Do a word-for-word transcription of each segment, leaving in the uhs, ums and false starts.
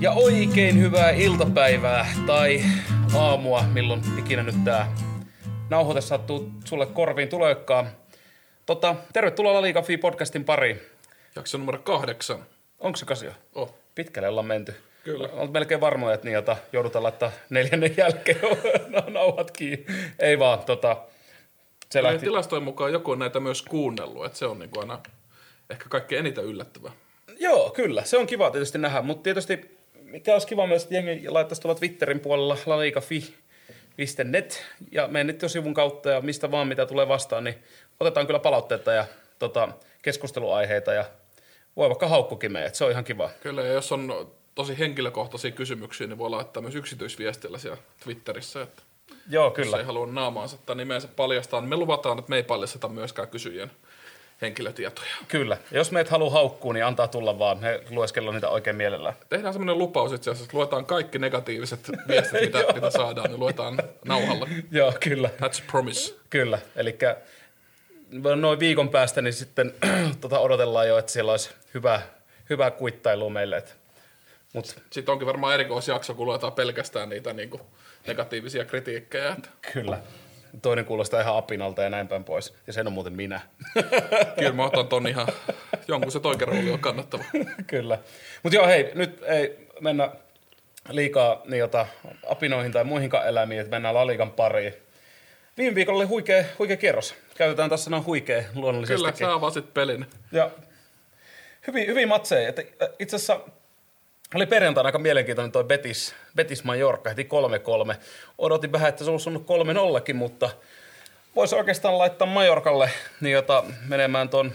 Ja oikein hyvää iltapäivää tai aamua, milloin ikinä nyt tää nauhoite sattuu sulle korviin tuleekaan. Tota, tervetuloa Lali-Afii podcastin pariin. Jakso numero kahdeksan. Onko se kasio? Oh. Pitkälle ollaan menty. Kyllä. Olet melkein varmoja, että niitä joudutaan laittaa neljännen jälkeen nauhat kiinni. Ei vaan, tota... Se lähti... Tilastojen mukaan joku on näitä myös kuunnellut, että se on niinku aina ehkä kaikkein eniten yllättävää. Joo, kyllä. Se on kiva tietysti nähdä, mutta tietysti mikä olisi kiva myös, että jengi laittaisi tuolla Twitterin puolella laika piste fi piste net ja meidän nyt jo sivun kautta ja mistä vaan mitä tulee vastaan, niin otetaan kyllä palautteita ja tota, keskusteluaiheita ja voi vaikka haukkukin meidät. Se on ihan kiva. Kyllä, ja jos on tosi henkilökohtaisia kysymyksiä, niin voi laittaa myös yksityisviestillä siellä Twitterissä, että joo, kyllä. Jos ei halua naamaansa tai nimeensä paljastaa, niin me luvataan, että me ei paljasteta myöskään kysyjien henkilötietoja. Kyllä. Ja jos meidät haluaa haukkuu, niin antaa tulla vaan. Me lueskellaan niitä oikein mielellään. Tehdään semmoinen lupaus itse asiassa, että luetaan kaikki negatiiviset viestit, mitä, mitä saadaan, niin luetaan nauhalla. Joo, kyllä. That's a promise. Kyllä. Elikkä noin viikon päästä niin sitten tota odotellaan jo, että siellä olisi hyvää, hyvää kuittailua meille. Mut. Sitten onkin varmaan erikoisjakso, kun luetaan pelkästään niitä niin kuin negatiivisia kritiikkejä. Kyllä. Toinen kuulostaa ihan apinalta ja näin päin pois. Ja sen on muuten minä. Kyllä mä otan ton ihan, jonkun se toinen rooli on kannattava. Kyllä. Mutta joo hei, nyt ei mennä liikaa niitä apinoihin tai muihinkaan elämiin, että mennään La Ligan pariin. Viime viikolla oli huikea, huikea kierros. Käytetään tässä sanaa huikea luonnollisestikin. Kyllä, sä avasit pelin. Ja hyvin, hyvin matseja. Että itse asiassa... Oli perjantaina aika mielenkiintoinen toi Betis, Betis Mallorca, heti kolme kolme. Odotin vähän, että se olisi ollut kolme nollakin, mutta voisi oikeastaan laittaa Mallorcalle niin jota, menemään tuon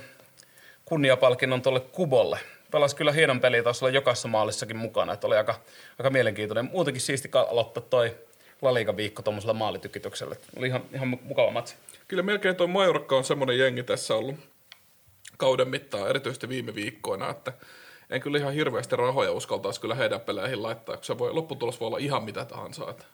kunniapalkinnon tuolle Kubolle. Pelasi kyllä hienon peliä, taisi olla jokaisessa maalissakin mukana, että oli aika, aika mielenkiintoinen. Muutenkin siisti aloittaa toi La Ligan viikko tuommoisella maalitykityksellä. Oli ihan, ihan mukava matsi. Kyllä melkein toi Mallorca on semmoinen jengi tässä ollut kauden mittaan, erityisesti viime viikkoina, että en kyllä ihan hirveästi rahoja uskaltaisi kyllä heidän peleihin laittaa, koska se voi, lopputulos voi olla ihan mitä tahansa. Että.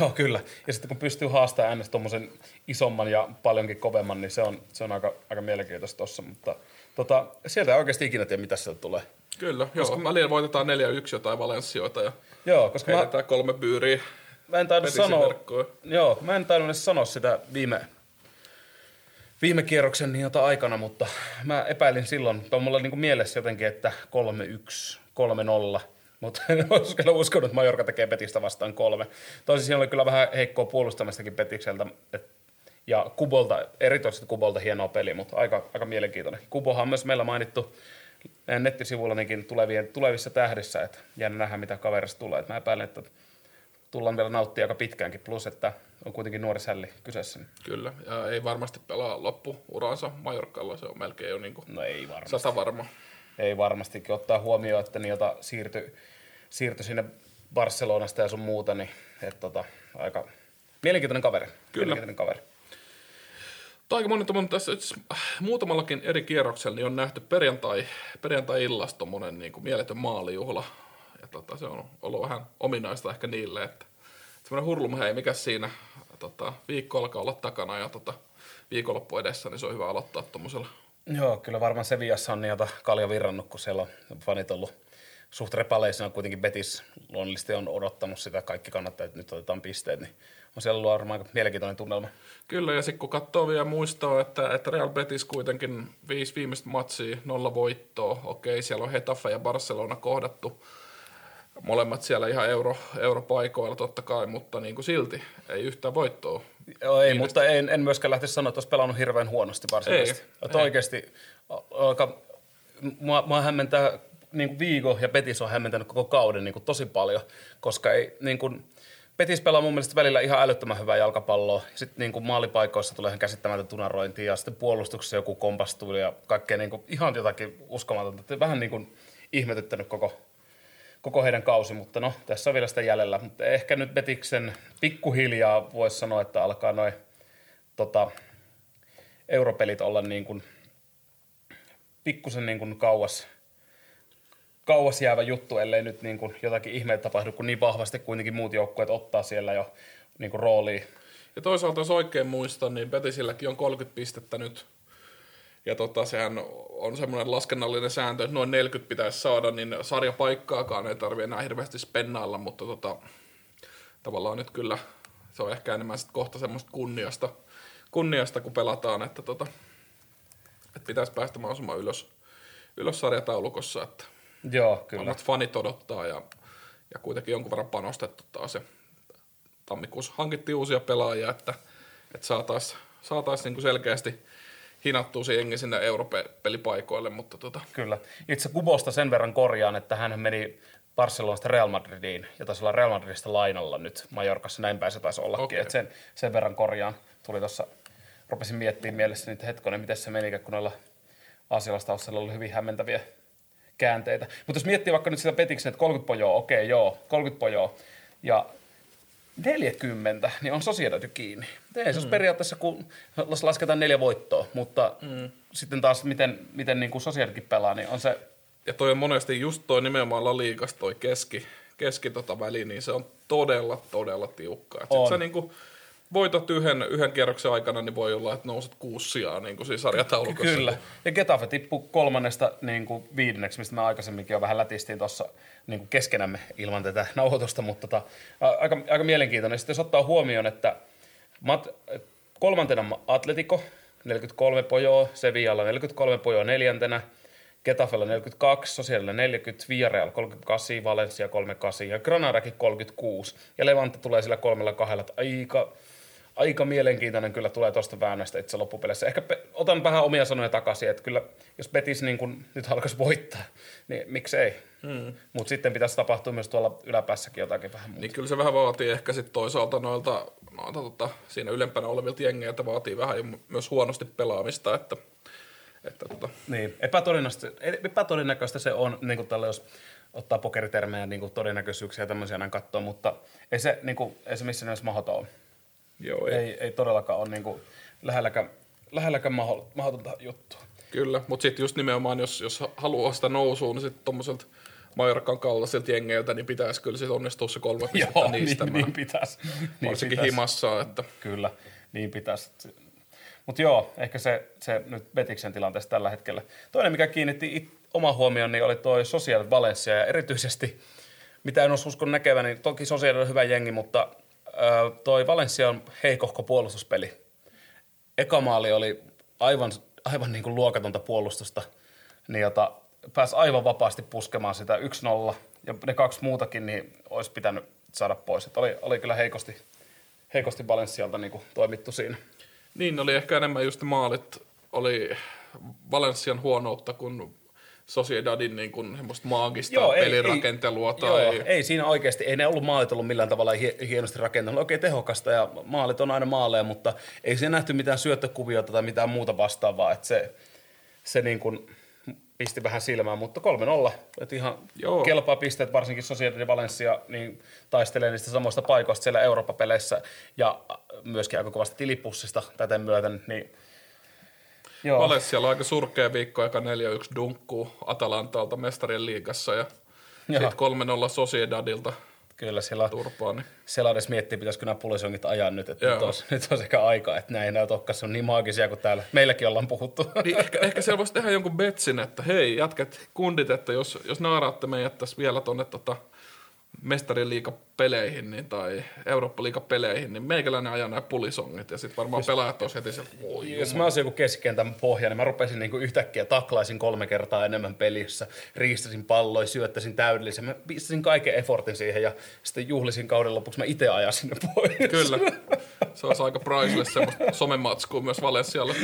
Joo, kyllä. Ja sitten kun pystyy haastamaan äänestä tuommoisen isomman ja paljonkin kovemman, niin se on, se on aika, aika mielenkiintoista tuossa. Mutta tota, sieltä ei oikeasti ikinä tiedä, mitä sieltä tulee. Kyllä, koska joo. Mä... Välillä voitetaan neljä yksi jotain Valensioita ja joo, koska heitetään mä... kolme pyyriä. Mä en tainnut sanoa, joo, mä en tainnut edes sanoa sitä viime... Viime kierroksen niin jota aikana, mutta mä epäilin silloin, tai mulla oli niin kuin mielessä jotenkin, että kolme yksi, kolme nolla, mutta en olisi kyllä uskonut, että Mallorca tekee Betistä vastaan kolme. Toisin siinä oli kyllä vähän heikkoa puolustamistakin Betikseltä ja Kubolta, erityisesti Kubolta hienoa peli, mutta aika, aika mielenkiintoinen. Kubohan on myös meillä mainittu nettisivuillanikin tulevien, tulevissa tähdissä, että jännä nähdä mitä kaverista tulee. Et mä epäilen, että tullaan vielä nauttia aika pitkäänkin, plus että on kuitenkin nuori sälli kyseessä. Kyllä, ja ei varmasti pelaa loppuuransa Mallorcalla, se on melkein jo niin kuin no ei varmasti. Sata varma. Ei varmastikin, ottaa huomioon, että niitä siirtyi siirty sinne Barcelonasta ja sun muuta, niin että tota, aika mielenkiintoinen kaveri. Kyllä. Mielenkiintoinen kaveri. Aika monen tommoinen tässä muutamallakin eri kierroksella niin on nähty perjantai, perjantai-illasta tommoinen niin kuin mieletön maalijuhla. Ja tota, se on ollut vähän ominaista ehkä niille, että semmoinen hurlum, hei, mikä siinä tota, viikko alkaa olla takana ja tota, viikonloppu edessä, niin se on hyvä aloittaa tuommoisella. Joo, kyllä varmaan Sevillassa on niitä kalja virrannut, kun siellä on fanit ollut suht repaleisena. Kuitenkin Betis luonnollisesti on odottanut sitä, kaikki kannattaa, että nyt otetaan pisteet, niin on siellä ollut varmaan aika mielenkiintoinen tunnelma. Kyllä, ja sitten kun katsoo vielä muistaa, että, että Real Betis kuitenkin viisi viimeistä matsia, nolla voittoa, okei, siellä on Getafe ja Barcelona kohdattu. Molemmat siellä ihan euro, europaikoilla totta kai, mutta niin kuin silti ei yhtään voittoa. Joo, ei, mutta en, en myöskään lähtisi sanoa, että olisi pelannut hirveän huonosti varsinaisesti. Että oikeasti, aika, mua, mua hämmentää niin kuin viikon ja Betis on hämmentänyt koko kauden niin kuin tosi paljon, koska ei, niin kuin, Betis pelaa mun mielestä välillä ihan älyttömän hyvää jalkapalloa. Sitten niin kuin maalipaikoissa tulee ihan käsittämätöntä tunarointia ja sitten puolustuksessa joku kompastuu ja kaikkea niin kuin, ihan jotakin uskomatonta. Vähän niin kuin ihmetyttänyt koko... Koko heidän kausi, mutta no, tässä on vielä sitä jäljellä. Mutta ehkä nyt Betiksen pikkuhiljaa voisi sanoa, että alkaa noi tota, europelit olla niin kuin pikkusen niin kuin kauas, kauas jäävä juttu, ellei nyt niin kuin jotakin ihmeitä tapahdu, kun niin vahvasti kuitenkin muut joukkueet ottaa siellä jo niin kuin roolia. Ja toisaalta, jos oikein muistan, niin Betisilläkin on kolmekymmentä pistettä nyt. Ja tota, sehän on semmoinen laskennallinen sääntö, että noin neljäkymmentä pitäisi saada, niin sarjapaikkaakaan ei tarvitse enää hirveästi spennailla, mutta tota, tavallaan nyt kyllä se on ehkä enemmän sit kohta semmoista kunniasta, kunniasta kun pelataan, että tota, et pitäisi päästä mahdollisimman ylös, ylös sarjataulukossa, että joo, kyllä. Monet fanit odottaa ja, ja kuitenkin jonkun verran panostettu taas se. Tammikuussa hankittiin uusia pelaajia, että, että saataisiin saatais niinku selkeästi hinattua se jengi sinne europelipaikoille. Mutta tota. Kyllä. Itse Kubosta sen verran korjaan, että hän meni Barcelonasta Real Madridiin ja taisi olla Real Madridista lainalla nyt Mallorcassa. Näin päin se taisi ollakin. Okay. Et sen, sen verran korjaan. Tuli tossa, rupesin miettimään mielessäni, että hetkonen, miten se meni, kun noilla asialastaussilla oli hyvin hämmentäviä käänteitä. Mutta jos miettii vaikka nyt sitä Betiksen, että kolmekymmentä pojoa, okei okay, joo, kolmekymmentä pojoa ja neljäkymmentä, niin on Sociedad kiinni. Ei se mm. olisi periaatteessa, kun lasketaan neljä voittoa, mutta mm. sitten taas miten, miten niin kuin Sociedadkin pelaa, niin on se... Ja toi on monesti just toi nimenomaan La Ligassa toi keski, keski tota väli, niin se on todella, todella tiukkaa. Että sit sä niin kuin voitat yhden, yhden kierroksen aikana, niin voi olla, että nouset kuusi sijaa niin kuin siinä sarjataulukossa. Kyllä. Ja Getafe tippuu kolmannesta niin kuin viidenneksi, mistä me aikaisemminkin jo vähän lätistiin tuossa niin kuin keskenämme ilman tätä nauhoitusta, mutta tota, aika, aika mielenkiintoinen. Sitten jos ottaa huomioon, että mat, kolmantena Atlético, neljäkymmentäkolme pojoa, Sevillalla neljäkymmentäkolme pojoa neljäntenä, Getafella neljäkymmentäkaksi, Sociedadilla neljäkymmentä, Villarreal kolmekymmentäkahdeksan, Valencia kolmekymmentäkahdeksan ja Granadakin kolmekymmentäkuusi. Ja Levante tulee sillä kolmella kahdella, aika... Aika mielenkiintoinen kyllä tulee tuosta väännöstä itse loppupeleissä. Ehkä pe- otan vähän omia sanoja takaisin, että kyllä jos Betis niin kun nyt alkaisi voittaa, niin miksei. Mm. Mutta sitten pitäisi tapahtua myös tuolla yläpäässäkin jotakin vähän muuta. Niin kyllä se vähän vaatii ehkä sitten toisaalta noilta, noilta tota, siinä ylempänä olevilta jengeiltä vaatii vähän myös huonosti pelaamista. Että, että, tota. Niin, epätodennäköistä, epätodennäköistä se on, niin kuin tällä jos ottaa pokeritermejä, niin kuin todennäköisyyksiä ja tämmöisiä näin katsoa, mutta ei se, niin kuin, ei se missään edes mahdoton ole. Joo, ei. Ei, ei todellakaan ole niinku lähelläkään, lähelläkään mahdotonta juttua. Kyllä, mutta sitten just nimenomaan, jos, jos haluaa sitä nousua, niin sitten tuommoiselta Majorkan kaltaisilta jengeiltä, niin pitäisi kyllä sitten onnistua se kolme pistettä niistämään. Joo, niin, niin pitäisi. Varsinkin niin himassa. Että... Kyllä, niin pitäisi. Mutta joo, ehkä se, se nyt Betiksen tilanteessa tällä hetkellä. Toinen, mikä kiinnitti it- oma huomioon, niin oli toi Social Valencia ja erityisesti, mitä en olisi uskonut näkeväni, niin toki Social on hyvä jengi, mutta... Öö, toi Valencia on heikohko puolustuspeli. Eka maali oli aivan, aivan niin kuin luokatonta puolustusta. Niin jota pääsi aivan vapaasti puskemaan sitä yksi nolla. Ja ne kaksi muutakin niin olisi pitänyt saada pois. Et oli, oli kyllä heikosti, heikosti Valencialta niin kuin toimittu siinä. Niin, oli ehkä enemmän just maalit. Oli Valencian huonoutta kuin Sociedadin niin kuin maagista joo, ei, pelirakentelua. Ei, tai... joo, ei siinä oikeasti, ei ne ollut maalit ollut millään tavalla hienosti rakentanut. Okei, tehokasta ja maalit on aina maaleja, mutta ei siinä nähty mitään syöttökuviota tai mitään muuta vastaavaa. Että se se niin kuin pisti vähän silmään, mutta kolme nolla. Että ihan joo. Kelpaa pisteet, varsinkin Sociedad ja Valencia niin taistelee niistä samoista paikoista siellä Eurooppa-peleissä ja myöskin aika kovasta tilipussista täten myöten, niin joo. Valessialla on aika surkea viikko, aika neljä yksi dunkkuu Atalantalta mestarien liigassa ja sitten kolme nolla Sociedadilta. Kyllä siellä, turpaan, niin. Siellä edes miettii, pitäisikö nämä pulisongit ajaa nyt, että nyt olisi, nyt olisi ehkä aikaa, että näin näyt olekaan, se on niin maagisia kuin täällä meilläkin ollaan puhuttu. Niin ehkä, ehkä siellä voisi tehdä jonkun betsin, että hei jätkät kundit, että jos, jos naaraatte meidät tässä vielä tuonne tota, mestarien liigapeleihin niin, tai Eurooppa-liigapeleihin, niin meikäläinen ajaa nämä pulisongit ja sitten varmaan jos, pelaajat olisi heti sieltä. Jos mä olisin joku keskikentän pohja, niin mä rupesin niinku yhtäkkiä taklaisin kolme kertaa enemmän pelissä, riistäisin palloja, syöttäisin täydellisen, mä pistäisin kaiken effortin siihen ja sitten juhlisin kauden lopuksi mä itse ajasin ne pois. Kyllä, se olisi aika priceless semmoista somematskua myös Valenssialle.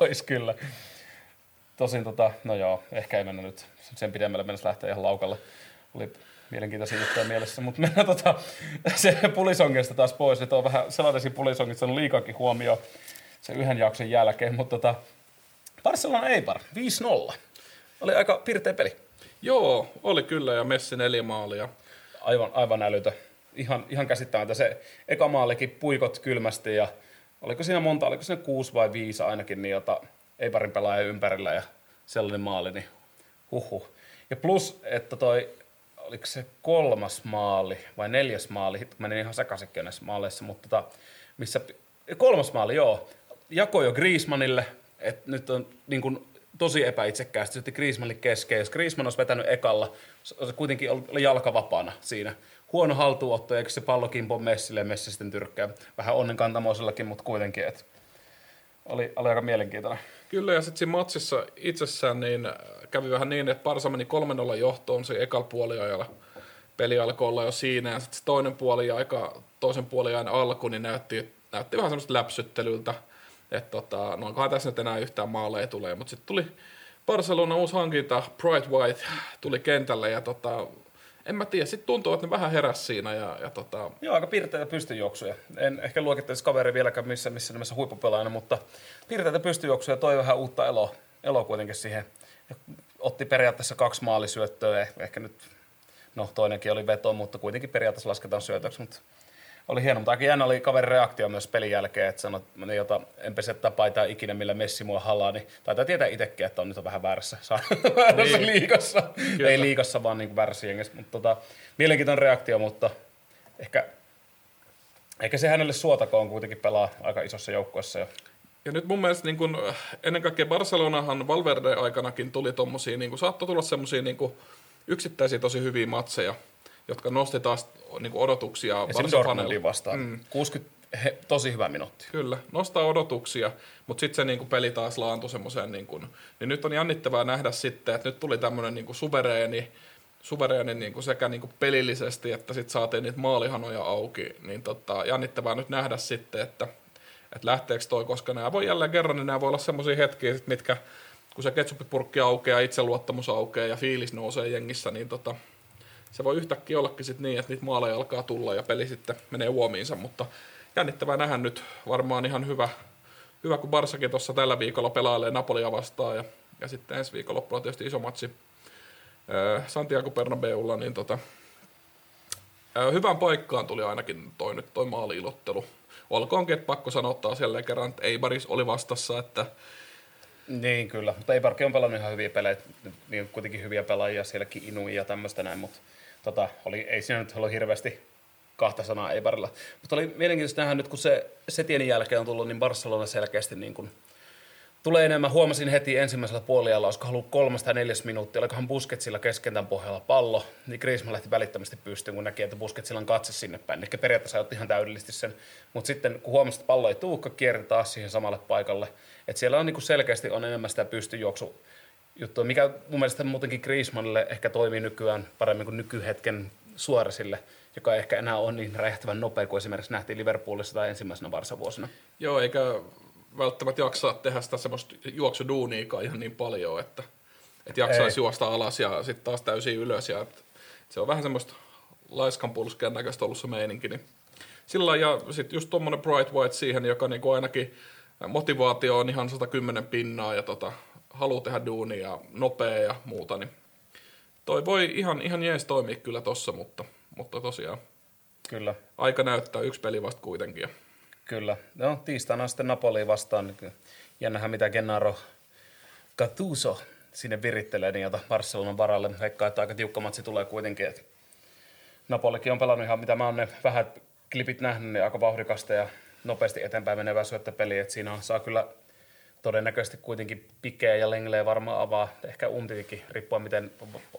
Ois kyllä. Tosin tota, no joo, ehkä ei mennä nyt sen pidemmälle mennessä lähteä ihan laukalle. Oli mielenkiintoisia juttuja mielessä, mutta mennään tota, se pulisongista taas pois, että on vähän sellainen pulisongit saanut liikaakin huomioon sen yhden jakson jälkeen, mutta tota, Barcelona Eibar viisi nolla, oli aika pirteä peli. Joo, oli kyllä ja Messi neljä maalia. Aivan, aivan älytö, ihan, ihan käsittämättä se eka maalikin puikot kylmästi ja oliko siinä monta, oliko siinä kuusi vai viisi ainakin, niin jota Eibarin pelaaja ympärillä ja sellainen maali, niin huhhuh. Ja plus, että toi oliko se kolmas maali vai neljäs maali, hitto menin ihan sekaisinkin näissä maaleissa, mutta tota, missä, kolmas maali joo, jakoi jo Griezmannille, että nyt on niin kuin tosi epäitsekkäästi, syötti Griezmannin keskeen. Jos Griezmann olisi vetänyt ekalla, se kuitenkin oli jalka vapaana siinä. Huono haltuunotto, eikö se pallo kimpo Messille ja Messi sitten tyrkkää. Vähän onnenkantamoisellakin, mutta kuitenkin. Et oli, oli aika mielenkiintoinen. Kyllä, ja sitten siinä matsissa itsessään niin kävi vähän niin, että Barça meni kolme nolla johtoon se ekalla puoliajalla. Peli alkoi olla jo siinä, ja sitten toinen puoliaika, toisen puoliajan alku, niin näytti, näytti vähän semmoista läpsyttelyltä. Että tota, noinkohan tässä nyt enää yhtään maaleja tulee, mutta sitten tuli Barcelona uusi hankinta, Bright White tuli kentälle ja tota, en mä tiedä, sitten tuntuu, että ne vähän heräs siinä. Ja, ja tota... Joo, aika piirteitä pystyjuoksuja. En ehkä luokittaisi kaveri vieläkään missä, missä nimessä huippupelaajana, mutta piirteitä pystyjuoksuja toi vähän uutta eloa, eloa kuitenkin siihen. Otti periaatteessa kaksi maalisyöttöä, ehkä nyt, no toinenkin oli veto, mutta kuitenkin periaatteessa lasketaan syötöksi, mutta... Oli hieno, mutta aika jännä oli kaverin reaktio myös pelin jälkeen, että sanoi, että jota en pesä paitaa ikinä, millä Messi mua halaa, niin taitaa tietää itsekin, että on nyt on vähän väärässä, väärässä niin. Liigassa. Kyllä. Ei liigassa, vaan niin väärässä jengessä. Mutta tota, mielenkiintoinen reaktio, mutta ehkä, ehkä se hänelle suotakoon kuitenkin pelaa aika isossa joukkueessa jo. Ja nyt mun mielestä niin kun, ennen kaikkea Barcelonahan Valverde aikanakin tuli tommosia, niin kun, saattoi tulla semmosia niin kun, yksittäisiä tosi hyviä matseja, jotka nosti taas niin kuin odotuksia. Esimerkiksi Dortmundin vastaan. Mm. kuusikymmentä, he, tosi hyvä minuutti. Kyllä, nostaa odotuksia, mutta sitten se niin kuin peli taas laantui semmoiseen. Niin niin nyt on jännittävää nähdä sitten, että nyt tuli tämmöinen niin kuin suvereeni, suvereeni niin kuin sekä niin kuin pelillisesti, että sitten saatiin niitä maalihanoja auki. Niin tota, jännittävää nyt nähdä sitten, että, että lähteekö toi, koska nämä voi jälleen kerran, niin nämä voi olla semmoisia hetkiä, mitkä kun se ketsuppipurkki aukeaa, itseluottamus aukeaa ja fiilis nousee jengissä, niin tota... Se voi yhtäkkiä ollakin sit niin, että niitä maaleja alkaa tulla ja peli sitten menee uomiinsa, mutta jännittävää nähdä nyt. Varmaan ihan hyvä, hyvä kun Barsakin tuossa tällä viikolla pelailee Napolia vastaan ja, ja sitten ensi viikonloppuna tietysti iso matsi äh, Santiago Bernabeulla, niin tota, äh, hyvään paikkaan tuli ainakin toi, nyt toi maali-ilottelu. Olkoonkin, että pakko sanoa taas jälleen kerran, että Eibaris oli vastassa, että niin kyllä, mutta Eibarkin on pelannut ihan hyviä pelejä, niin kuitenkin hyviä pelaajia, sielläkin Inuja ja tämmöistä näin, mutta tota, oli, ei siinä nyt ollut hirveästi kahta sanaa Eibarilla. Mutta oli mielenkiintoista nähdä nyt, kun se Setienin jälkeen on tullut, niin Barcelona selkeästi niin kuin tulee enemmän. Huomasin heti ensimmäisellä puoliajalla, olisiko halunnut kolmas tai neljäs minuuttia, olikohan Busquetsilla kesken tämän pohjalla pallo, niin Griezmann lähti välittömästi pystyyn, kun näki, että Busquetsilla on katse sinne päin. Eli periaatteessa otti ihan täydellisesti sen, mutta sitten kun huomasi, että pallo ei tulekaan, kierti taas siihen samalle paikalle. Että siellä on niin kuin selkeästi on enemmän sitä pystyjuoksujuttua, mikä mun mielestä muutenkin Griezmannille ehkä toimii nykyään paremmin kuin nykyhetken Suoresille, joka ei ehkä enää ole niin räjähtävän nopea kuin esimerkiksi nähtiin Liverpoolissa tai ensimmäisenä Barsa-vuosina. Joo, eikä välttämättä jaksaa tehdä sitä semmoista juoksuduuniikaan ihan niin paljon, että, että jaksaisi ei juosta alas ja sitten taas täysin ylös. Ja että, että se on vähän semmoista laiskanpulskean näköistä ollut se meininki. Niin. Sillä ja sitten just tuommoinen Bright White siihen, joka niin kuin ainakin motivaatio on ihan sata kymmenen pinnaa ja tota, haluaa tehdä duunia ja nopea ja muuta. Niin toi voi ihan, ihan jees toimia kyllä tossa, mutta, mutta tosiaan kyllä aika näyttää, yksi peli vasta kuitenkin. Kyllä. No, tiistaina sitten Napoliin vastaan. Jännähän mitä Gennaro Gattuso sinne virittelee, niin jota Barcelonan varalle. Veikkaa, että aika tiukka matsi tulee kuitenkin. Et Napolikin on pelannut ihan mitä mä oon ne vähän klipit nähnyt, niin aika vauhdikasta ja nopeasti eteenpäin menevää syöttöpeliä, että siinä on, saa kyllä todennäköisesti kuitenkin Pikeä ja Lengleä varmaan avaa, ehkä Umtitikin, riippuen miten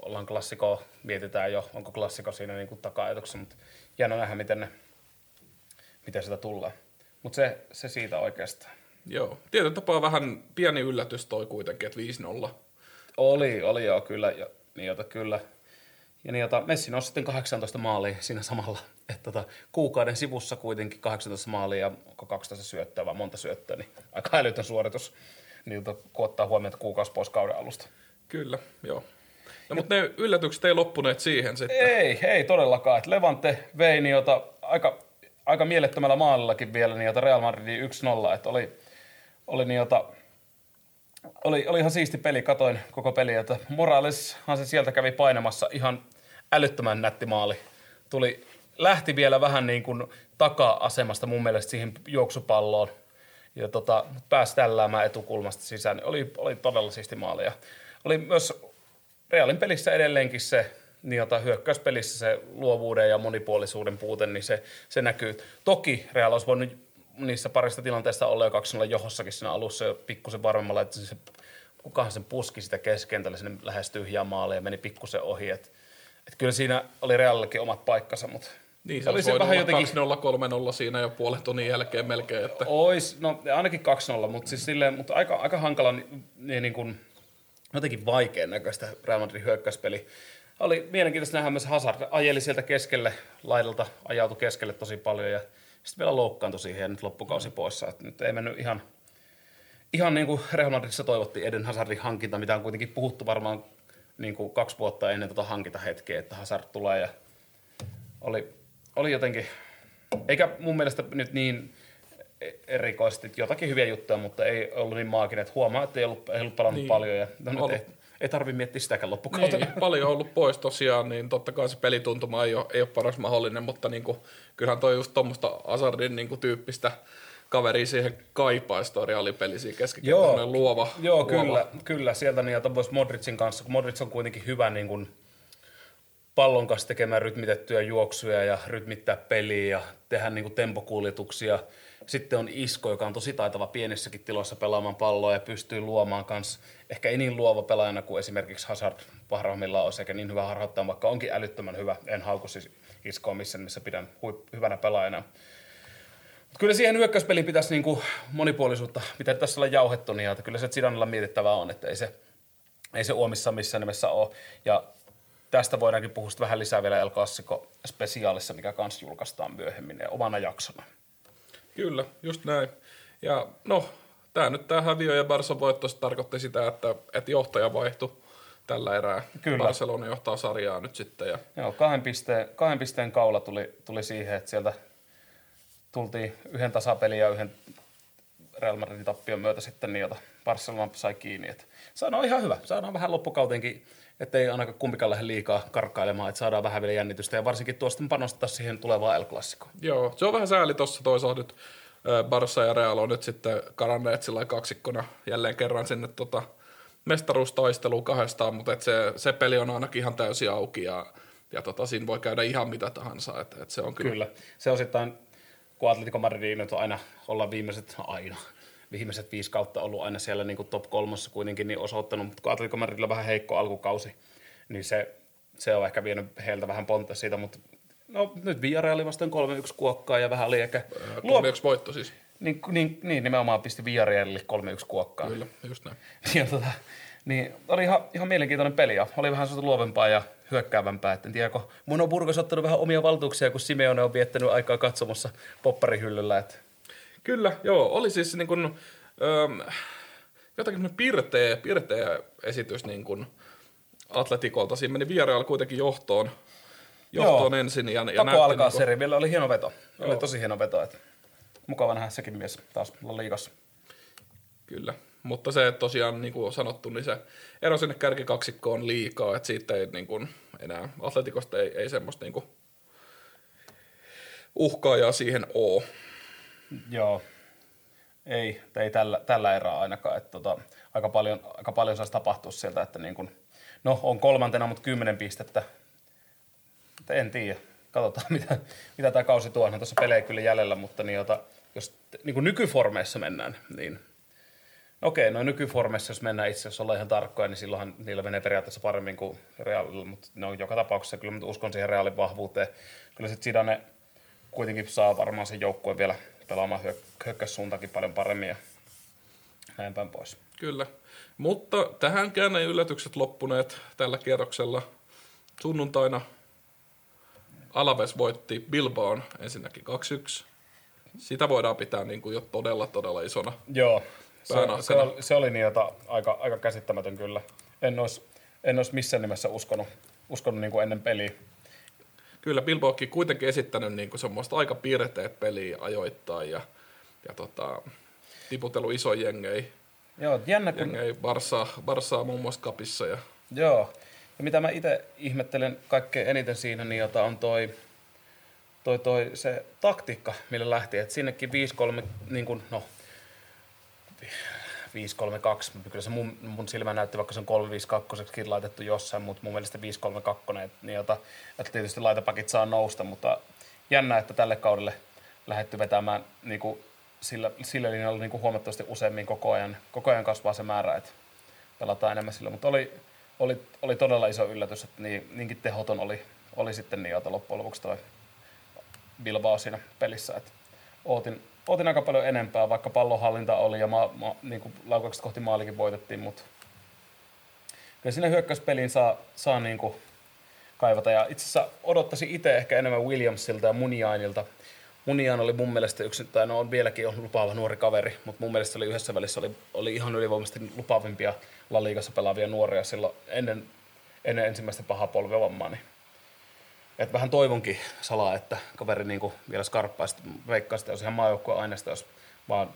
ollaan klassikoa, mietitään jo, onko klassiko siinä niin taka-ajatuksessa, mutta jännä nähdä, miten, ne, miten sitä tulee. Mutta se, se siitä oikeastaan. Joo, tietyllä tapaa vähän pieni yllätys toi kuitenkin, että viisi nolla. Oli, oli joo, kyllä, ja, niin jota, kyllä. Ja niin jota, Messi nousi sitten kahdeksantoista maalia siinä samalla. Et tota, kuukauden sivussa kuitenkin kahdeksantoista maalia ja kaksitoista syöttöä, vaan monta syöttöä, niin aika älytön suoritus, niin kun ottaa huomioon, että kuukausi pois kauden alusta. Kyllä, joo. No, mutta ne yllätykset ei loppuneet siihen sitten. Ei, ei todellakaan. Et Levante vei niin jota, aika, aika mielettömällä maalillakin vielä niin jota Real Madridin yksi nolla. Et oli, oli, niin jota, oli, oli ihan siisti peli, katoin koko peliä. Että Moraleshan se sieltä kävi painamassa ihan älyttömän nätti maali. Tuli... Lähti vielä vähän niin kuin taka-asemasta mun mielestä siihen juoksupalloon ja tota, pääsi tälläämään etukulmasta sisään. Oli, oli todella siisti maali. Oli myös Realin pelissä edelleenkin se niin jota, hyökkäyspelissä se luovuuden ja monipuolisuuden puute, niin se, se näkyy. Toki Real olisi voinut niissä parista tilanteista olla jo kaksi nolla johossakin siinä alussa jo pikkusen varmemmalla, että se kukahan sen puski sitä keskentälle sinne lähes tyhjää maalle ja meni pikkusen ohi. Että et kyllä siinä oli Realillakin omat paikkansa, mutta... Niin, se olisi voinut olla jotenkin... kaksi nolla, kolme nolla siinä jo puolen tunnin jälkeen melkein. Että... Ois, no ainakin kaksi nolla, mutta, siis silleen, mutta aika, aika hankala, niin, niin kuin, jotenkin vaikean näköistä Real Madridin hyökkäyspeli. Oli mielenkiintoista nähdä myös Hazard. Ajeli sieltä keskelle, laidalta ajautui keskelle tosi paljon ja sitten vielä loukkaantui siihen ja nyt loppukausi mm. poissa. Et nyt ei mennyt ihan, ihan niin kuin Real Madridissa toivottiin Eden Hazardin hankinta, mitä on kuitenkin puhuttu varmaan niin kuin kaksi vuotta ennen tota hankintahetkeä, että Hazard tulee ja oli... Oli jotenkin, eikä mun mielestä nyt niin erikoisesti jotakin hyviä juttuja, mutta ei ollut niin maaginen, että huomaa, että ei ollut, ei ollut pelannut niin paljon ja no, ei, ei tarvitse miettiä sitäkään loppukautta. Niin, paljon on ollut pois tosiaan, niin totta kai se pelituntuma ei ole, ei ole paras mahdollinen, mutta niin kuin, kyllähän toi just tuommoista Hazardin niin kuin tyyppistä kaveria siihen kaipaisi tuo reaalipelisiin keskikentäinen luova. Joo, kyllä, luova. kyllä sieltä niitä voisi Modricin kanssa, kun Modric on kuitenkin hyvä niin kuin pallon kanssa tekemään rytmitettyjä juoksuja ja rytmittää peliä ja tehdä niin kuin tempokuljetuksia. Sitten on Isko, joka on tosi taitava pienissäkin tiloissa pelaamaan palloa ja pystyy luomaan kanssa. Ehkä ei niin luova pelaajana kuin esimerkiksi Hazard parhaimmillaan olisi, eikä niin hyvä harhauttaa, vaikka onkin älyttömän hyvä. En hauku siis Iskoa missään, missä pidän huip- hyvänä pelaajana. Mut kyllä siihen hyökkäyspeliin pitäisi niin kuin monipuolisuutta, mitä tässä olla jauhettu, niin kyllä se Zidanella mietittävää on, että ei se, ei se uomissa missään nimessä ole. Ja tästä voidaankin puhua vähän lisää vielä El Clásico -spesiaalissa, mikä kans julkaistaan myöhemmin ja omana jaksona. Kyllä, just näin. Ja no, tää nyt tää häviö ja Barson voitto tarkoitti sitä, että, että johtaja vaihtui tällä erää. Kyllä. Barcelona johtaa sarjaa nyt sitten. Ja... Joo, kahden pisteen, kahden pisteen kaula tuli, tuli siihen, että sieltä tultiin yhden tasapelin ja yhden Real Madridin tappion myötä sitten, jota Barcelona sai kiinni. Et saadaan ihan hyvä, saadaan vähän loppukautenkin, että ei ainakaan kumpikaan lähde liikaa karkkailemaan, että saadaan vähän vielä jännitystä ja varsinkin tuosta panostaa siihen tulevaan El Clasicoon. Joo, se on vähän sääli tuossa toisaalta nyt. Barça ja Real on nyt sitten karanneet sillä kaksikkona jälleen kerran sinne tota mestaruustaisteluun kahdestaan, mutta et se, se peli on ainakin ihan täysin auki ja, ja tota, siinä voi käydä ihan mitä tahansa. Et, et se on kyllä. kyllä, se osittain, kun Atlético Madrid nyt aina ollaan viimeiset aina. Viimeiset viisi kautta ollut aina siellä niin kuin top kolmossa kuitenkin niin osoittanut, mutta kun Atletico Madridilla vähän heikko alkukausi, niin se, se on ehkä vienyt heiltä vähän pontta siitä, mutta no nyt Villarreal vastaan kolme yksi kuokkaa ja vähän oli ehkä... kolme yksi luo... voitto siis. Niin, niin, niin nimenomaan pisti Villarrealille kolme yksi kuokkaa. Kyllä, just näin. Ja, tota, niin oli ihan, ihan mielenkiintoinen peli ja oli vähän sellaista luovempaa ja hyökkäävämpää, että en tiedä, kun mun on Burgos ottanut vähän omia valtuuksia, kun Simeone on viettänyt aikaa katsomassa popparihyllyllä, että... Kyllä, joo. Oli siis niin kuin, öö, jotakin pirteä, pirteä esitys niin kuin Atletikolta. Siinä meni Villarreal kuitenkin johtoon, johtoon ensin. Ja, ja Tako alkaa niin seri. Vielä oli hieno veto. Joo. Oli tosi hieno veto. Että mukava nähdä sekin mies taas La Ligassa. Kyllä, mutta se tosiaan niin kuin sanottu, niin se ero sinne kärkikaksikkoon liikaa. Että siitä ei niin kuin enää, Atletikosta ei, ei semmoista niin kuin uhkaajaa siihen ole. Joo, ei, ei tällä, tällä erää ainakaan. Että tota, aika paljon, aika paljon saisi tapahtua sieltä, että niin kun, no on kolmantena, mutta kymmenen pistettä. Että en tiedä, katsotaan mitä, mitä tämä kausi tuo. No tuossa pelejä kyllä jäljellä, mutta niin, jota, jos niin kun nykyformeissa mennään, niin no okei, no nykyformeissa jos mennään itse asiassa ollaan ihan tarkkoja, niin silloinhan niillä menee periaatteessa paremmin kuin Realilla, mutta no joka tapauksessa kyllä mä uskon siihen Realin vahvuuteen. Kyllä sitten Zidane kuitenkin saa varmaan sen joukkueen vielä pelaamaan hyökkäyssuuntaankin paljon paremmin ja näin päin pois. Kyllä, mutta tähänkään ei yllätykset loppuneet tällä kierroksella. Sunnuntaina Alaves voitti Bilbaon ensinnäkin kaksi yksi. Sitä voidaan pitää niin kuin jo todella, todella isona. Joo, se, se oli, se oli niitä aika, aika käsittämätön kyllä. En olisi, en olisi missään nimessä uskonut, uskonut niin kuin ennen peliä. Kyllä Bilbaokin kuitenkin esittänyt niinku semmoista aika piirteet peliä ajoittain ja, ja tota, tiputellut iso jengei. Joo, jännä kun... Jengei Barsaa, Barsaa muun muassa kapissa. Ja... Joo, ja mitä mä itse ihmettelen kaikkein eniten siinä, niin jota on toi, toi, toi se taktiikka, millä lähti. Että sinnekin viisi kolme, niin kuin, no, viisi kolme kaksi, kyllä se mun, mun silmä näytti, vaikka se on kolme viisi kaksi laitettu jossain, mutta mun mielestä viisi kolme kaksi, niin jota, että tietysti laitapakit saa nousta, mutta jännää, että tälle kaudelle lähdetty vetämään niin kuin sillä, sillä linjalla niin kuin huomattavasti useammin koko ajan, koko ajan kasvaa se määrä, että pelataan enemmän silloin, mutta oli, oli, oli todella iso yllätys, että niin, niinkin tehoton oli, oli sitten Niota loppujen lopuksi toi Bilbao siinä pelissä. Et ootin, ootin aika paljon enempää, vaikka pallonhallinta oli ja ma, ma, niin laukaukset kohti maalikin voitettiin, mutta kyllä siinä hyökkäyspeliin saa, saa niin kuin kaivata. Ja itse asiassa odottaisin itse ehkä enemmän Williamsilta ja Muniainilta. Munian oli mun mielestä yksi, tai no on vieläkin on lupaava nuori kaveri, mutta mun mielestä oli yhdessä välissä oli, oli ihan ylivoimaisesti lupaavimpia La Ligassa pelaavia nuoria silloin ennen, ennen ensimmäistä pahaa polvevammaa. Niin. Et vähän toivonkin salaa, että kaveri niinku vielä skarppaisi, veikkaa sitä, jos ihan maajoukkueen aineesta, jos vaan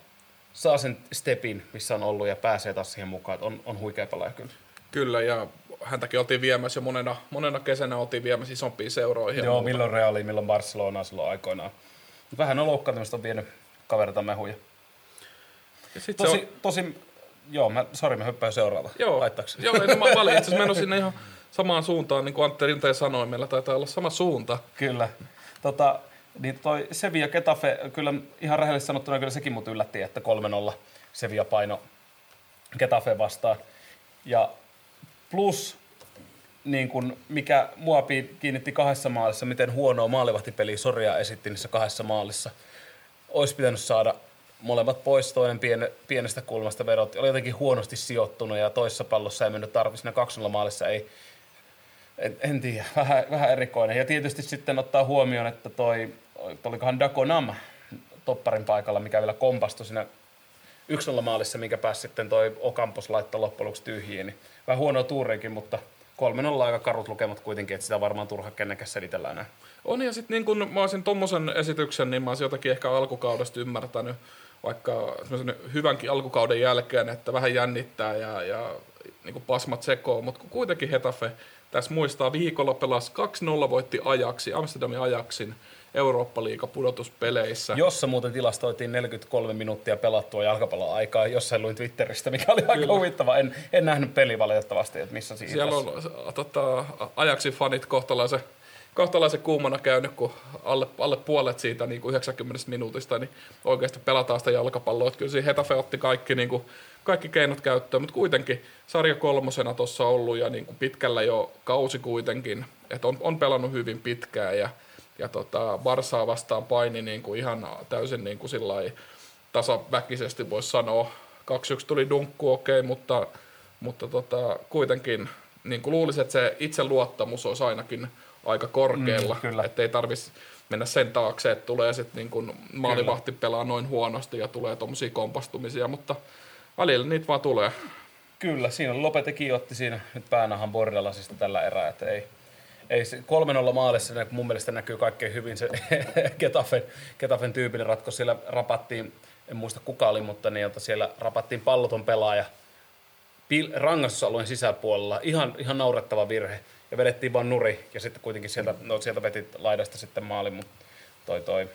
saa sen stepin, missä on ollut ja pääsee taas siihen mukaan, että on, on huikea pelaaja kyllä. Kyllä, ja häntäkin oltiin viemässä jo monena, monena kesänä oltiin viemässä isompiin seuroihin. Joo, milloin Realiin, milloin Barcelonaa silloin aikoinaan. Vähän on loukkaantumista, on vienyt kaverita mehuja. Tosi, on... tosi, joo, mä, sori, mä hyppään seuraavaan. Joo, joo en, mä, mä olin itse asiassa mennyt sinne ihan samaan suuntaan, niin kuin Antti Rinteen sanoi, meillä taitaa olla sama suunta. Kyllä, tota, niin toi Sevilla Getafe, kyllä ihan rehellisesti sanottuna, kyllä sekin mut yllätti, että kolme nolla Sevilla paino Getafe vastaan. Ja plus, niin kun mikä mua kiinnitti kahdessa maalissa, miten huonoa maalivahtipeliä Soria esitti niissä kahdessa maalissa. Olisi pitänyt saada molemmat pois, toinen pien, pienestä kulmasta vedot. Oli jotenkin huonosti sijoittunut ja toisessa pallossa ei mennyt tarvi. Siinä kaksi nolla maalissa ei, en, en tiedä, vähän, vähän erikoinen. Ja tietysti sitten ottaa huomioon, että toi, olikohan Dakonam topparin paikalla, mikä vielä kompastui siinä yksi nolla maalissa, minkä pääsi sitten toi Okampos laittaa loppujen lopuksi tyhjiin. Niin vähän huonoa tuuriinkin, mutta... Kolmen ollaan aika karut lukemat kuitenkin, että sitä varmaan turha kennekäs selitellään näin. On ja sitten niin kun mä olisin tommosen esityksen, niin mä olisin jotakin ehkä alkukaudesta ymmärtänyt, vaikka hyvänkin alkukauden jälkeen, että vähän jännittää ja, ja niin kun pasmat sekoon, mutta kuitenkin Getafe tässä muistaa viikolla pelasi kaksi nolla voitti Ajaxin, Amsterdamin Ajaxin Eurooppa-liiga pudotuspeleissä. Jossa muuten tilastoitiin neljäkymmentäkolme minuuttia pelattua jalkapallo-aikaa, jossain luin Twitteristä, mikä oli aika huvittava. En, en nähnyt peli valitettavasti, että missä siinä. Siellä on tota, Ajaxin fanit kohtalaisen, kohtalaisen kuumana käynyt, kun alle, alle puolet siitä niin kuin yhdeksänkymmentä minuutista niin oikeasti pelataan sitä jalkapalloa. Että kyllä siinä Getafe otti kaikki, niin kuin, kaikki keinot käyttöön, mutta kuitenkin sarja kolmosena tuossa ollut ja niin kuin pitkällä jo kausi kuitenkin. Että on, on pelannut hyvin pitkään ja ja tota, Barsaa vastaan paini niin kuin ihan täysin niin kuin sillai tasaväkisesti voisi sanoa. kaksi yksi tuli dunkku, okei, okay, mutta, mutta tota, kuitenkin niin kuin luulisin, että se itseluottamus olisi ainakin aika korkealla. Mm, että ei tarvitsisi mennä sen taakse, että tulee sit niin kuin maalivahti pelaa noin huonosti ja tulee tuommoisia kompastumisia, mutta välillä niitä vaan tulee. Kyllä, siinä Lopetekin otti siinä nyt päänahan Bordalasista tällä erää, että ei. Ei se kolme nolla maalissa mun mielestä näkyy kaikkein hyvin se Getafen, Getafen tyypillinen ratko. Siellä rapattiin, en muista kuka oli, mutta niin, siellä rapattiin palloton pelaaja rangaistusalueen sisäpuolella. Ihan, ihan naurettava virhe. Ja vedettiin vaan nuri ja sitten kuitenkin sieltä, no, sieltä veti laidasta sitten maali. Mutta toi toi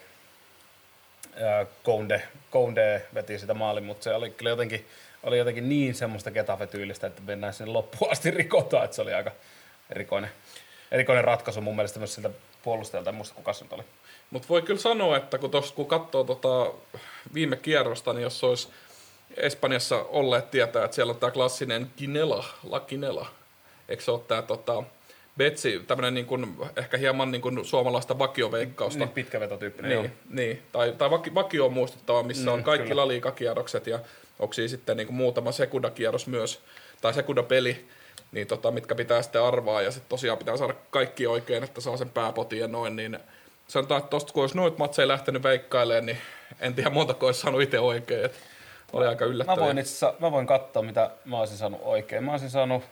ää, Koundé, Koundé veti sitä maali, mutta se oli kyllä jotenkin, oli jotenkin niin semmoista Getafe-tyylistä, että mennään sinne loppuun asti rikotaan. Että se oli aika erikoinen. Erikoinen ratkaisu mun mielestä myös siltä puolustajalta, en muista kuka se nyt oli. Mutta voi kyllä sanoa, että kun, tos, kun katsoo tota viime kierrosta, niin jos olisi Espanjassa olleet tietää, että siellä on tämä klassinen Ginela, La Ginela. Eikö se ole tämä tota, Betsi, tämmöinen niin kuin, ehkä hieman niin kuin suomalaista vakioveikkausta. Niin, pitkävetotyyppinen. Niin, joo. Niin. Tai, tai vaki, vakio on muistuttava, missä mm, on kaikki La Liga-kierrokset ja onko siinä sitten niin kuin muutama sekundakierros myös, tai sekundapeli. Niin tota, mitkä pitää sitten arvaa ja sitten tosiaan pitää saada kaikki oikein, että saa sen pääpotin ja noin, niin sanotaan, että tosta kun olisi noita matseja lähtenyt veikkailemaan, niin en tiedä montako olisi saanut itse oikein, että oli aika yllättävää. Mä voin itse asiassa, mä voin katsoa, mitä mä olisin saanut oikein. Mä olisin saanut,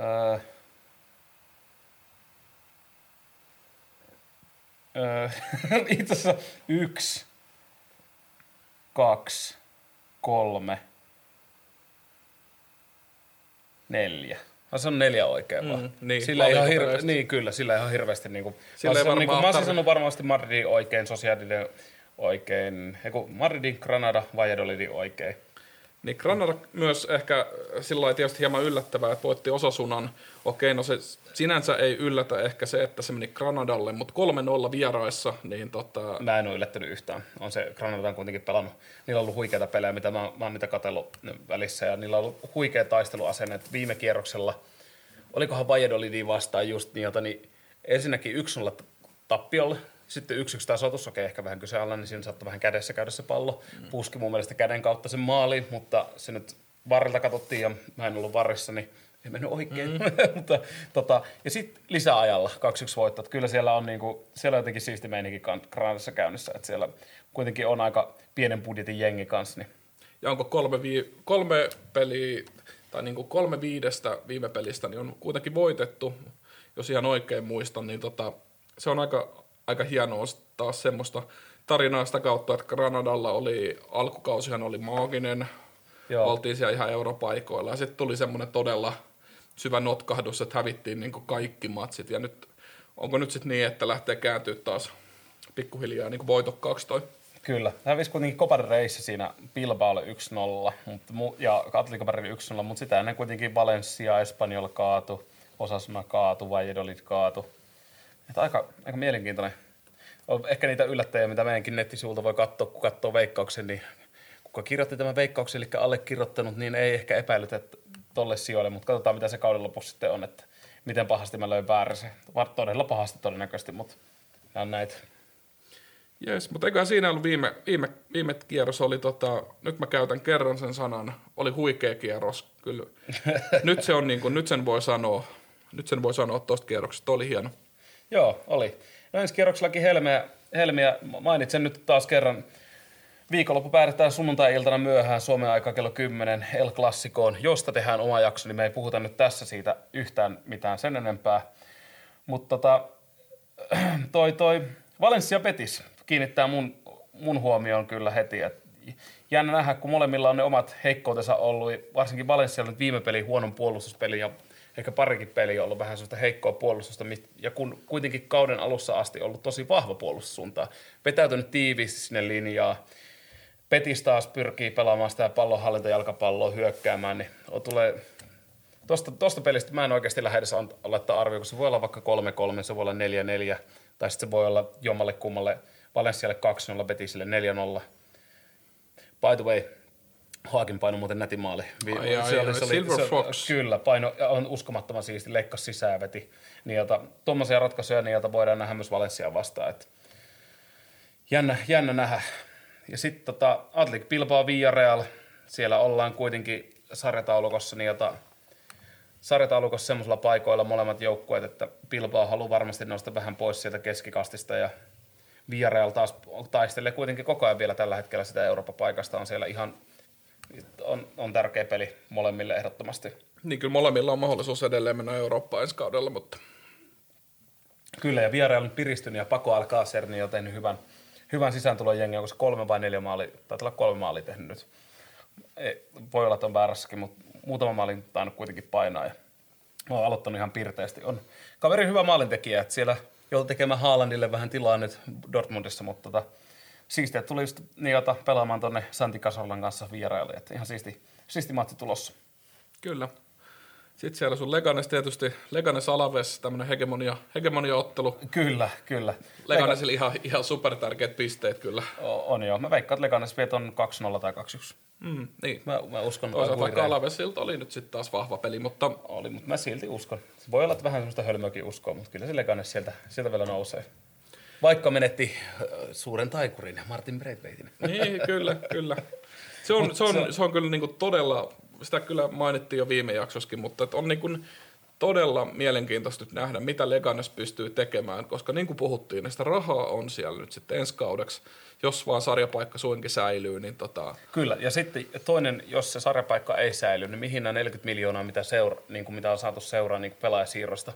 öö, öö, itse asiassa yksi, kaksi, kolme. Neljä. No, se on neljä oikein vaan. Mm, niin, sillä ihan hirve- niin, kyllä, sillä ihan hirveästi. Niin kuin, sillä ei varmaan niin kuin, mä olisin sanonut varmasti Madridin oikein, Sociedadin oikein, eiku Madridin, Granada, Valladolidin oikein. Niin Granada myös ehkä sillä tietysti hieman yllättävää, että voitti Osasunan. Okei, no se sinänsä ei yllätä ehkä se, että se meni Granadalle, mutta kolme nolla vieraissa. Niin tota... Mä en ole yllättänyt yhtään. On se, Granada on kuitenkin pelannut. Niillä on ollut huikeita pelejä, mitä mä, mä oon niitä katsellut välissä. Ja niillä on ollut huikea taisteluasenne. Viime kierroksella, olikohan Valladolidin vastaan just niiltä, niin ensinnäkin yksi nolla tappiolle. Sitten yksi yksi tasoitus, okei, ehkä vähän kyse alla, niin siinä saattoi vähän kädessä käydä se pallo. Mm. Puski mun mielestä käden kautta sen maaliin, mutta se nyt varrelta katsottiin ja mä en ollut varressa, niin ei mennyt oikein. Mm. mutta, tota, ja sitten lisäajalla kaksi yksi voittaa. Kyllä siellä on, niinku, siellä on jotenkin siisti meininki Granadassa käynnissä, että siellä kuitenkin on aika pienen budjetin jengi kanssa. Niin. Ja onko kolme, vii, kolme peliä, tai niinku kolme viidestä viime pelistä, niin on kuitenkin voitettu, jos ihan oikein muistan, niin tota, se on aika... Aika hienoa taas semmoista tarinaa sitä kautta, että Granadalla oli, alkukausihan oli maaginen, joo. Oltiin siellä ihan europaikoilla ja sitten tuli semmoinen todella syvä notkahdus, että hävittiin niin kuin kaikki matsit ja nyt, onko nyt sitten niin, että lähtee kääntyä taas pikkuhiljaa niin kuin voitokkaaksi toi? Kyllä, hävisi kuitenkin Copa Reissa siinä Bilbaolle yksi nolla mutta, ja Atletico Madrid yksi nolla mutta sitä ennen kuitenkin Valencia, Espanyol kaatu, Osasuna kaatu, Valladolid kaatu. Että aika, aika mielenkiintoinen. On ehkä niitä yllättäjiä, mitä meidänkin nettisivuilta voi katsoa, kun katsoo veikkauksen, niin kuka kirjoitti tämän veikkauksen, eli allekirjoittanut, niin ei ehkä epäilytä tolle sijoille, mutta katsotaan, mitä se kauden lopussa sitten on, että miten pahasti mä löin väärä se. Todella pahasti todennäköisesti, mutta nämä on näitä. Jes, mutta eiköhän siinä ollut viime, viime, viime kierros oli, tota, nyt mä käytän kerran sen sanan, oli huikea kierros, kyllä. Nyt se on niin kuin, nyt sen voi sanoa, nyt sen voi sanoa tosta kierroksesta, oli hieno. Joo, oli. No ensi kierroksellakin helmeä, helmeä. Mainitsen nyt taas kerran. Viikonloppu päätetään sunnuntai-iltana myöhään Suomen aikaa kello kymmenen El Clasicoon, josta tehdään oma jakso, niin me ei puhuta nyt tässä siitä yhtään mitään sen enempää. Mutta tota, toi, toi Valencia Betis kiinnittää mun, mun huomioon kyllä heti. Et jännä nähdä, kun molemmilla on ne omat heikkoutensa ollut, varsinkin Valencia on nyt viime peli huonon puolustuspeli ja ehkä parikin peli on ollut vähän sellaista heikkoa puolustusta, ja kun kuitenkin kauden alussa asti ollut tosi vahva puolustussuunta, vetäytynyt tiiviisti sinne linjaan, Betis taas pyrkii pelaamaan sitä pallonhallintajalkapalloa hyökkäämään, niin tulee tosta, tosta pelistä mä en oikeasti lähde edes laittaa arvioon, kun se voi olla vaikka kolme kolme, se voi olla neljä neljä, tai sitten se voi olla jommalle kummalle Valencialle kaksi nolla, Betisille neljä nolla. By the way, Haakin paino muuten nätin maali. Ai, ai, se oli, ai, se oli, Silver se, Fox. Kyllä, paino on uskomattoman siisti, leikkasi sisään veti. Tuommoisia ratkaisuja niiltä voidaan nähdä myös Valenciaan vastaan. Et jännä, jännä nähdä. Ja sitten tota, Athletic Bilbao, Villarreal. Siellä ollaan kuitenkin sarjataulukossa niiltä. Sarjataulukossa semmoisilla paikoilla molemmat joukkueet, että Bilbao haluaa varmasti nousta vähän pois sieltä keskikastista ja Villarreal taas taistelee kuitenkin koko ajan vielä tällä hetkellä sitä Eurooppa-paikasta on siellä ihan On, on tärkeä peli molemmille ehdottomasti. Niin kyllä molemmilla on mahdollisuus edelleen mennä Eurooppaan ensi kaudella, mutta... Kyllä, ja Villarreal on piristynyt ja Paco Alcácer niin on tehnyt hyvän, hyvän sisääntulon jengiä, koska kolme vai neljä maalia, taitaa olla kolme maalia tehnyt nyt. Ei, voi olla, että on väärässäkin, mutta muutama maalin tainnut kuitenkin painaa. Ja olen aloittanut ihan pirteästi. On kaverin hyvä maalintekijä, että siellä joutui tekemään Haalandille vähän tilaa nyt Dortmundissa, mutta... Tota, siistiä tuli just niiltä pelaamaan tuonne Santi Cazorlan kanssa vieraille, että ihan siisti, siisti matsi tulossa. Kyllä. Sitten siellä sun Leganes tietysti, Leganes Alaves, tämmönen hegemonia, hegemonia-ottelu. Kyllä, kyllä. Leganesille Legan... ihan, ihan supertärkeät pisteet kyllä. O, on joo. Mä veikkaan, että Leganes vie ton kaksi nolla tai kaksi yksi. Mm, niin. Mä, mä uskon. Toisaalta Alavesilta oli nyt sitten taas vahva peli, mutta... Oli, mutta mä silti uskon. Se voi olla, että vähän semmoista hölmöäkin uskoa, mutta kyllä se Leganes sieltä, sieltä vielä nousee. Vaikka menetti suuren taikurin, Martin Braithwaitin. Niin, kyllä, kyllä. Se on, se on, se on, se on kyllä niin kuin todella, sitä kyllä mainittiin jo viime jaksossakin, mutta on niin kuin todella mielenkiintoista nyt nähdä, mitä Leganes pystyy tekemään, koska niin kuin puhuttiin, sitä rahaa on siellä nyt sitten ensi kaudeksi, jos vaan sarjapaikka suinkin säilyy. Niin tota... Kyllä, ja sitten toinen, jos se sarjapaikka ei säily, niin mihin nämä neljäkymmentä miljoonaa, mitä, seura, niin kuin mitä on saatu seuraa niin pelaajasiirrosta,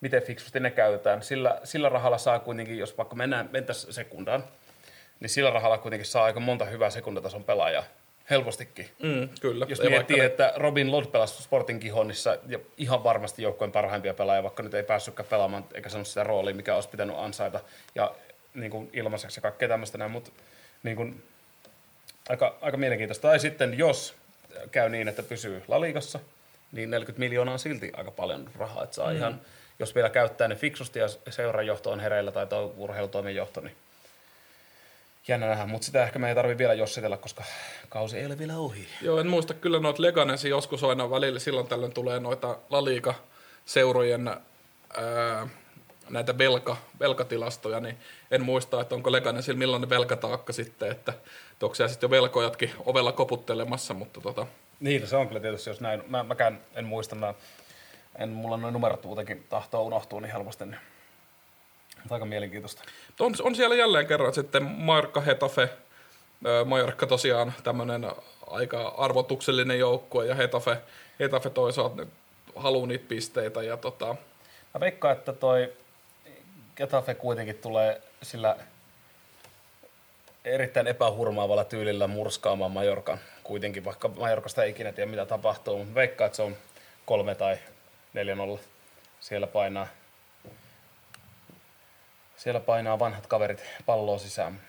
miten fiksusti ne käytetään. Sillä, sillä rahalla saa kuitenkin, jos vaikka mennään, mentäisiin sekundaan, niin sillä rahalla kuitenkin saa aika monta hyvää sekundatason pelaajaa. Helpostikin. Mm, kyllä. Jos ei miettii, vaikka... että Robin Lod pelasi Sportin Gijonnissa ja ihan varmasti joukkueen parhaimpia pelaajia, vaikka nyt ei päässytkään pelaamaan eikä sanonut sitä roolia, mikä olisi pitänyt ansaita ja niin kuin ilmaiseksi ja kaikkea tämmöistä näin, mutta niin kuin, aika, aika mielenkiintoista. Tai sitten jos käy niin, että pysyy La Ligassa, niin neljäkymmentä miljoonaa on silti aika paljon rahaa, että saa mm. ihan, jos vielä käyttää ne fiksusti ja seuranjohto on hereillä tai tuo urheilutoimenjohto, niin jännä nähdä, mutta sitä ehkä me ei tarvitse vielä jossitella, koska kausi ei ole vielä ohi. Joo, en muista kyllä noita Leganesia joskus aina välillä, silloin tällöin tulee noita La Liiga-seurojen ää, näitä velka, velkatilastoja, niin en muista, että onko Leganesilla millainen velkataakka sitten, että onko siellä sitten jo velkojatkin ovella koputtelemassa, mutta tota. Niin, se on kyllä tietysti, jos näin, mä, mäkään en muista, mä, en mulla noin numerot muutenkin tahtoo unohtua niin helposti, niin. Aika mielenkiintoista. On, on siellä jälleen kerran sitten Mallorca, Getafe. Mallorca tosiaan tämmöinen aika arvotuksellinen joukkue ja Getafe, Getafe toisaalta haluaa niitä pisteitä. Ja tota. Mä veikkaan, että toi Getafe kuitenkin tulee sillä erittäin epähurmaavalla tyylillä murskaamaan Mallorcan kuitenkin, vaikka Mallorcasta ei ikinä tiedä mitä tapahtuu. Mä veikkaan, että se on kolme tai neljä nolla siellä painaa. Siellä painaa vanhat kaverit palloa sisään.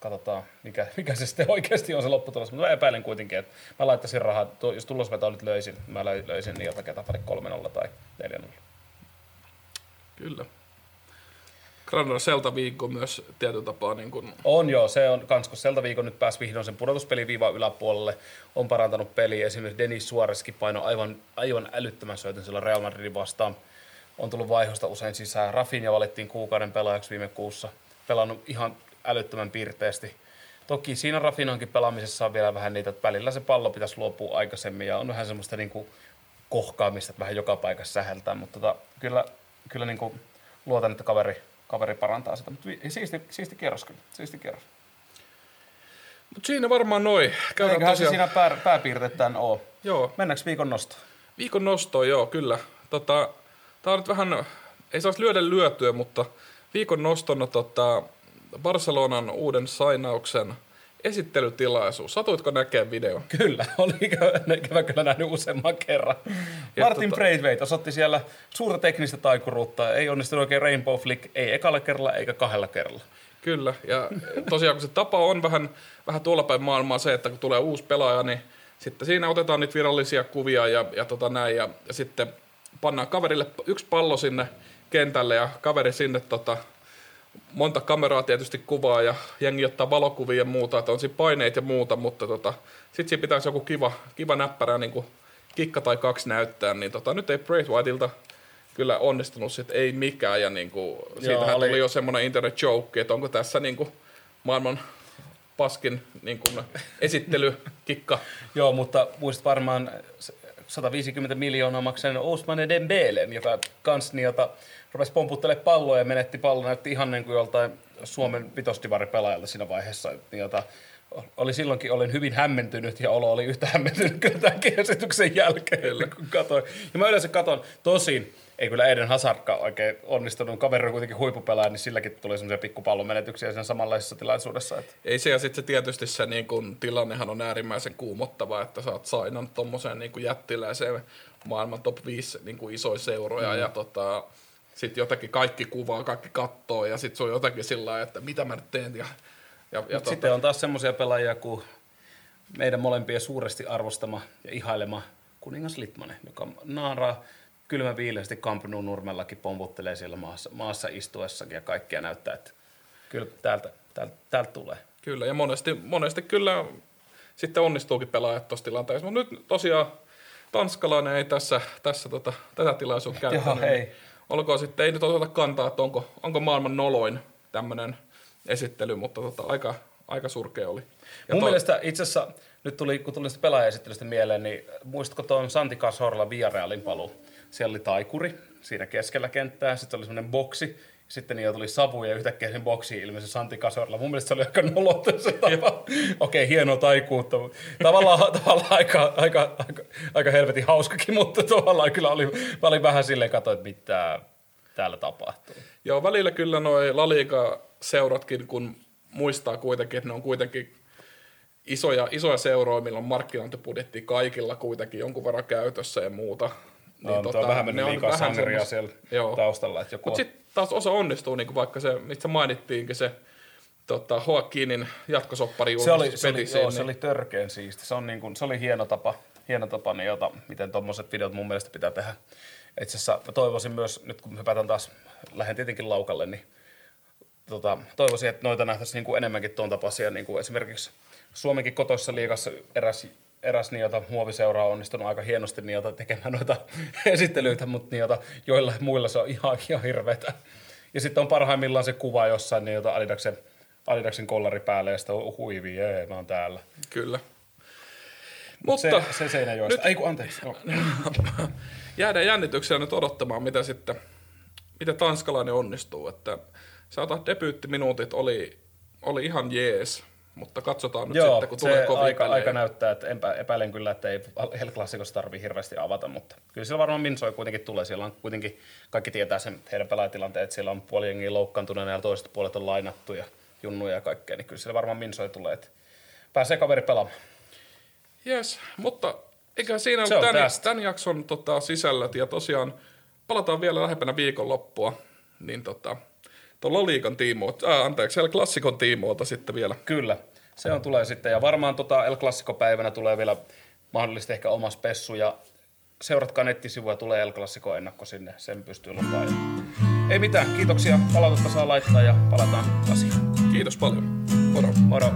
Katsotaan, mikä, mikä se sitten oikeasti on se lopputulos. Mutta mä epäilen kuitenkin, että mä laittaisin rahaa, jos tulosveto nyt löysin, mä löysin niin jotakin Tapalle kolme nolla tai neljä nolla. Kyllä. Granada Celta-viikko myös tietyllä tapaa. Niin kun on joo, se on kans, kun Celta-viikon nyt pääsi vihdoin sen pudotuspeliviivan yläpuolelle. On parantanut peliä. Esimerkiksi Denis Suárezkin paino aivan, aivan älyttömän syötön sillä Real Madridin vastaan. On tullut vaihosta usein sisään. Rafinha valittiin kuukauden pelaajaksi viime kuussa. Pelannut ihan älyttömän piirteesti. Toki siinä Rafinhankin pelaamisessa on vielä vähän niitä, että välillä se pallo pitäisi luopua aikaisemmin ja on vähän semmoista niin kuin kohkaamista, että vähän joka paikassa säheltää. Mutta tota, kyllä, kyllä niin kuin luotan, että kaveri, kaveri parantaa sitä. Mutta siisti, siisti kierros kyllä. Siisti kierros. Mutta siinä varmaan noin. Eiköhän se siinä pää, pääpiirteettään ole. Joo. Mennäänkö viikon nostoon? Viikon nostoon, joo, kyllä. Tota, tämä on nyt vähän, ei saisi lyödä lyötyä, mutta viikon nostona tota, Barcelonan uuden sainauksen esittelytilaisuus. Satuitko näkemään videon? Kyllä, oli ikävä kyllä nähnyt useamman kerran. Ja Martin tota... Braithwaite osoitti siellä suurta teknistä taikuruutta. Ei onnistunut oikein Rainbow Flick, ei ekalla kerralla eikä kahdella kerralla. Kyllä, ja tosiaan kun se tapa on vähän, vähän tuolla päin maailmaa se, että kun tulee uusi pelaaja, niin sitten siinä otetaan niitä virallisia kuvia ja, ja tota näin, ja, ja sitten pannaan kaverille yksi pallo sinne kentälle ja kaveri sinne tota, monta kameraa tietysti kuvaa ja jengi ottaa valokuvia ja muuta, että on siinä paineet ja muuta, mutta tota, sitten siinä pitäisi joku kiva, kiva näppärä niin kuin kikka tai kaksi näyttää, niin tota, nyt ei Braithwaitelta kyllä onnistunut, sit ei mikään ja niin kuin, siitähän oli jo semmoinen internet joke, että onko tässä niin kuin maailman paskin niin kuin esittelykikka. Joo, mutta muistat varmaan sata viisikymmentä miljoonaa maksanut Ousmane Dembelen, joka kans niiltä rupesi pomputtelemaan palloa ja menetti pallon. Näytti ihan niin kuin joltain Suomen vitosdivaripelaajalta siinä vaiheessa. Niiltä oli silloinkin, olin hyvin hämmentynyt ja olo oli yhtä hämmentynyt kyllä tämän esityksen jälkeen, kun katsoin. Ja mä yleensä katson, tosin ei kyllä Eden Hazardkaan oikein onnistunut. Kaveri on kuitenkin huippupelaaja, niin silläkin tuli semmoisia pikkupallonmenetyksiä siinä samanlaisessa tilaisuudessa. Että. Ei se, ja sitten se tietysti se niin kun, tilannehan on äärimmäisen kuumottava, että sä oot sainannut tommoseen niin kun jättiläiseen maailman top viisi niin kun isoja seuroja, mm. ja tota, sitten jotenkin kaikki kuvaa, kaikki kattoo, ja sitten se on jotenkin sillä että mitä mä nyt teen. Ja, ja, ja tota. Sitten on taas semmoisia pelaajia kuin meidän molempien suuresti arvostama ja ihailema kuningas Litmanen, joka naaraa kylmä viileästi Camp Nou -nurmellakin pomputtelee siellä maassa, maassa istuessakin ja kaikkea näyttää, että kyllä täältä, täältä, täältä tulee. Kyllä, ja monesti, monesti kyllä sitten onnistuukin pelaajat tuossa tilanteessa, mutta nyt tosiaan tanskalainen ei tässä, tässä tota, tätä tilaisuutta käyttänyt. Joo, niin olkoon sitten, ei nyt osata kantaa, että onko, onko maailman noloin tämmöinen esittely, mutta tota, aika, aika surkea oli. Ja mun toi mielestä itse asiassa, nyt tuli, kun tuli sitä pelaajaesittelystä mieleen, niin muistatko tuon Santi Cazorla Villarrealin paluu? Siellä oli taikuri siinä keskellä kenttää, sitten oli semmoinen boksi, sitten niillä tuli savuja ja yhtäkkiä sen boksiin ilmeisesti Santi Cazorla. Mun mielestä se oli aika nolottu se tapa. Okei, hienoa taikuutta. Tavallaan, tavallaan aika, aika, aika, aika helvetin hauskakin, mutta tavallaan kyllä oli, oli vähän silleen katsoin, että mitä täällä tapahtuu. Joo, välillä kyllä noi La Liiga-seuratkin, kun muistaa kuitenkin, että ne on kuitenkin isoja, isoja seuroja, millä on markkinointibudjetti kaikilla kuitenkin jonkun verran käytössä ja muuta. Niin on, tota, tuo on vähän mennyt liikaa sangeria siellä joo taustalla. Mutta sitten taas osa onnistuu, niinku vaikka se, mistä mainittiinkin se tota, Joaquinin jatkosoppari julkaisuus Betisiin. Joo, se oli törkeän siisti. Se, on niin kuin, se oli hieno tapa, hieno tapa niin jota, miten tuommoiset videot mun mielestä pitää tehdä. Itse asiassa toivoisin myös, nyt kun hypätään taas, lähden tietenkin laukalle, niin tota, toivoisin, että noita nähtäisiin niin kuin enemmänkin tuon tapaisia. Niin kuin esimerkiksi Suomenkin kotoisessa liigassa eräs, eräs niota, muoviseura on onnistunut aika hienosti niota, tekemään noita esittelyitä, mutta niota, joilla muilla se on ihan, ihan hirveetä. Ja sitten on parhaimmillaan se kuva jossain niota Adidaksen, Adidaksen kollari päälle ja sitä huivi, jee, mä oon täällä. Kyllä. Mut mutta se, se Seinäjoessa. Ei kun anteeksi. No. Jäädään jännityksellä nyt odottamaan, mitä sitten, mitä tanskalainen onnistuu. Että sanotaan, debyyttiminuutit oli, oli ihan jees, mutta katsotaan nyt. Joo, sitten, kun tulee kovia aika, pelejä. Aika näyttää, että enpä, epäilen kyllä, että ei El Clasicossa tarvitse hirveästi avata, mutta kyllä siellä varmaan minsoi kuitenkin tulee. Siellä on kuitenkin, kaikki tietää sen heidän pelaajatilanteen, että siellä on puoli jengiä loukkaantuneena ja toiset puolet on lainattu ja junnuja ja kaikkea, niin kyllä siellä varmaan minsoi tulee, että pääsee kaveri pelaamaan. Jes, mutta eikä siinä ollut tämän, tämän jakson tota, sisällöt, ja tosiaan palataan vielä lähempänä viikonloppua, niin tota, tuolla Liigan tiimoilta, äh, anteeksi, El Clasicon tiimoilta sitten vielä. Kyllä, se on tulee sitten, ja varmaan tota El Clasico-päivänä tulee vielä mahdollisesti ehkä oma spessu, ja seuratkaa nettisivuja, tulee El Clasico-ennakko sinne, sen pystyy lupaan. Ei mitään, kiitoksia, palautetta saa laittaa, ja palataan asiaan. Kiitos paljon, moro. Moro.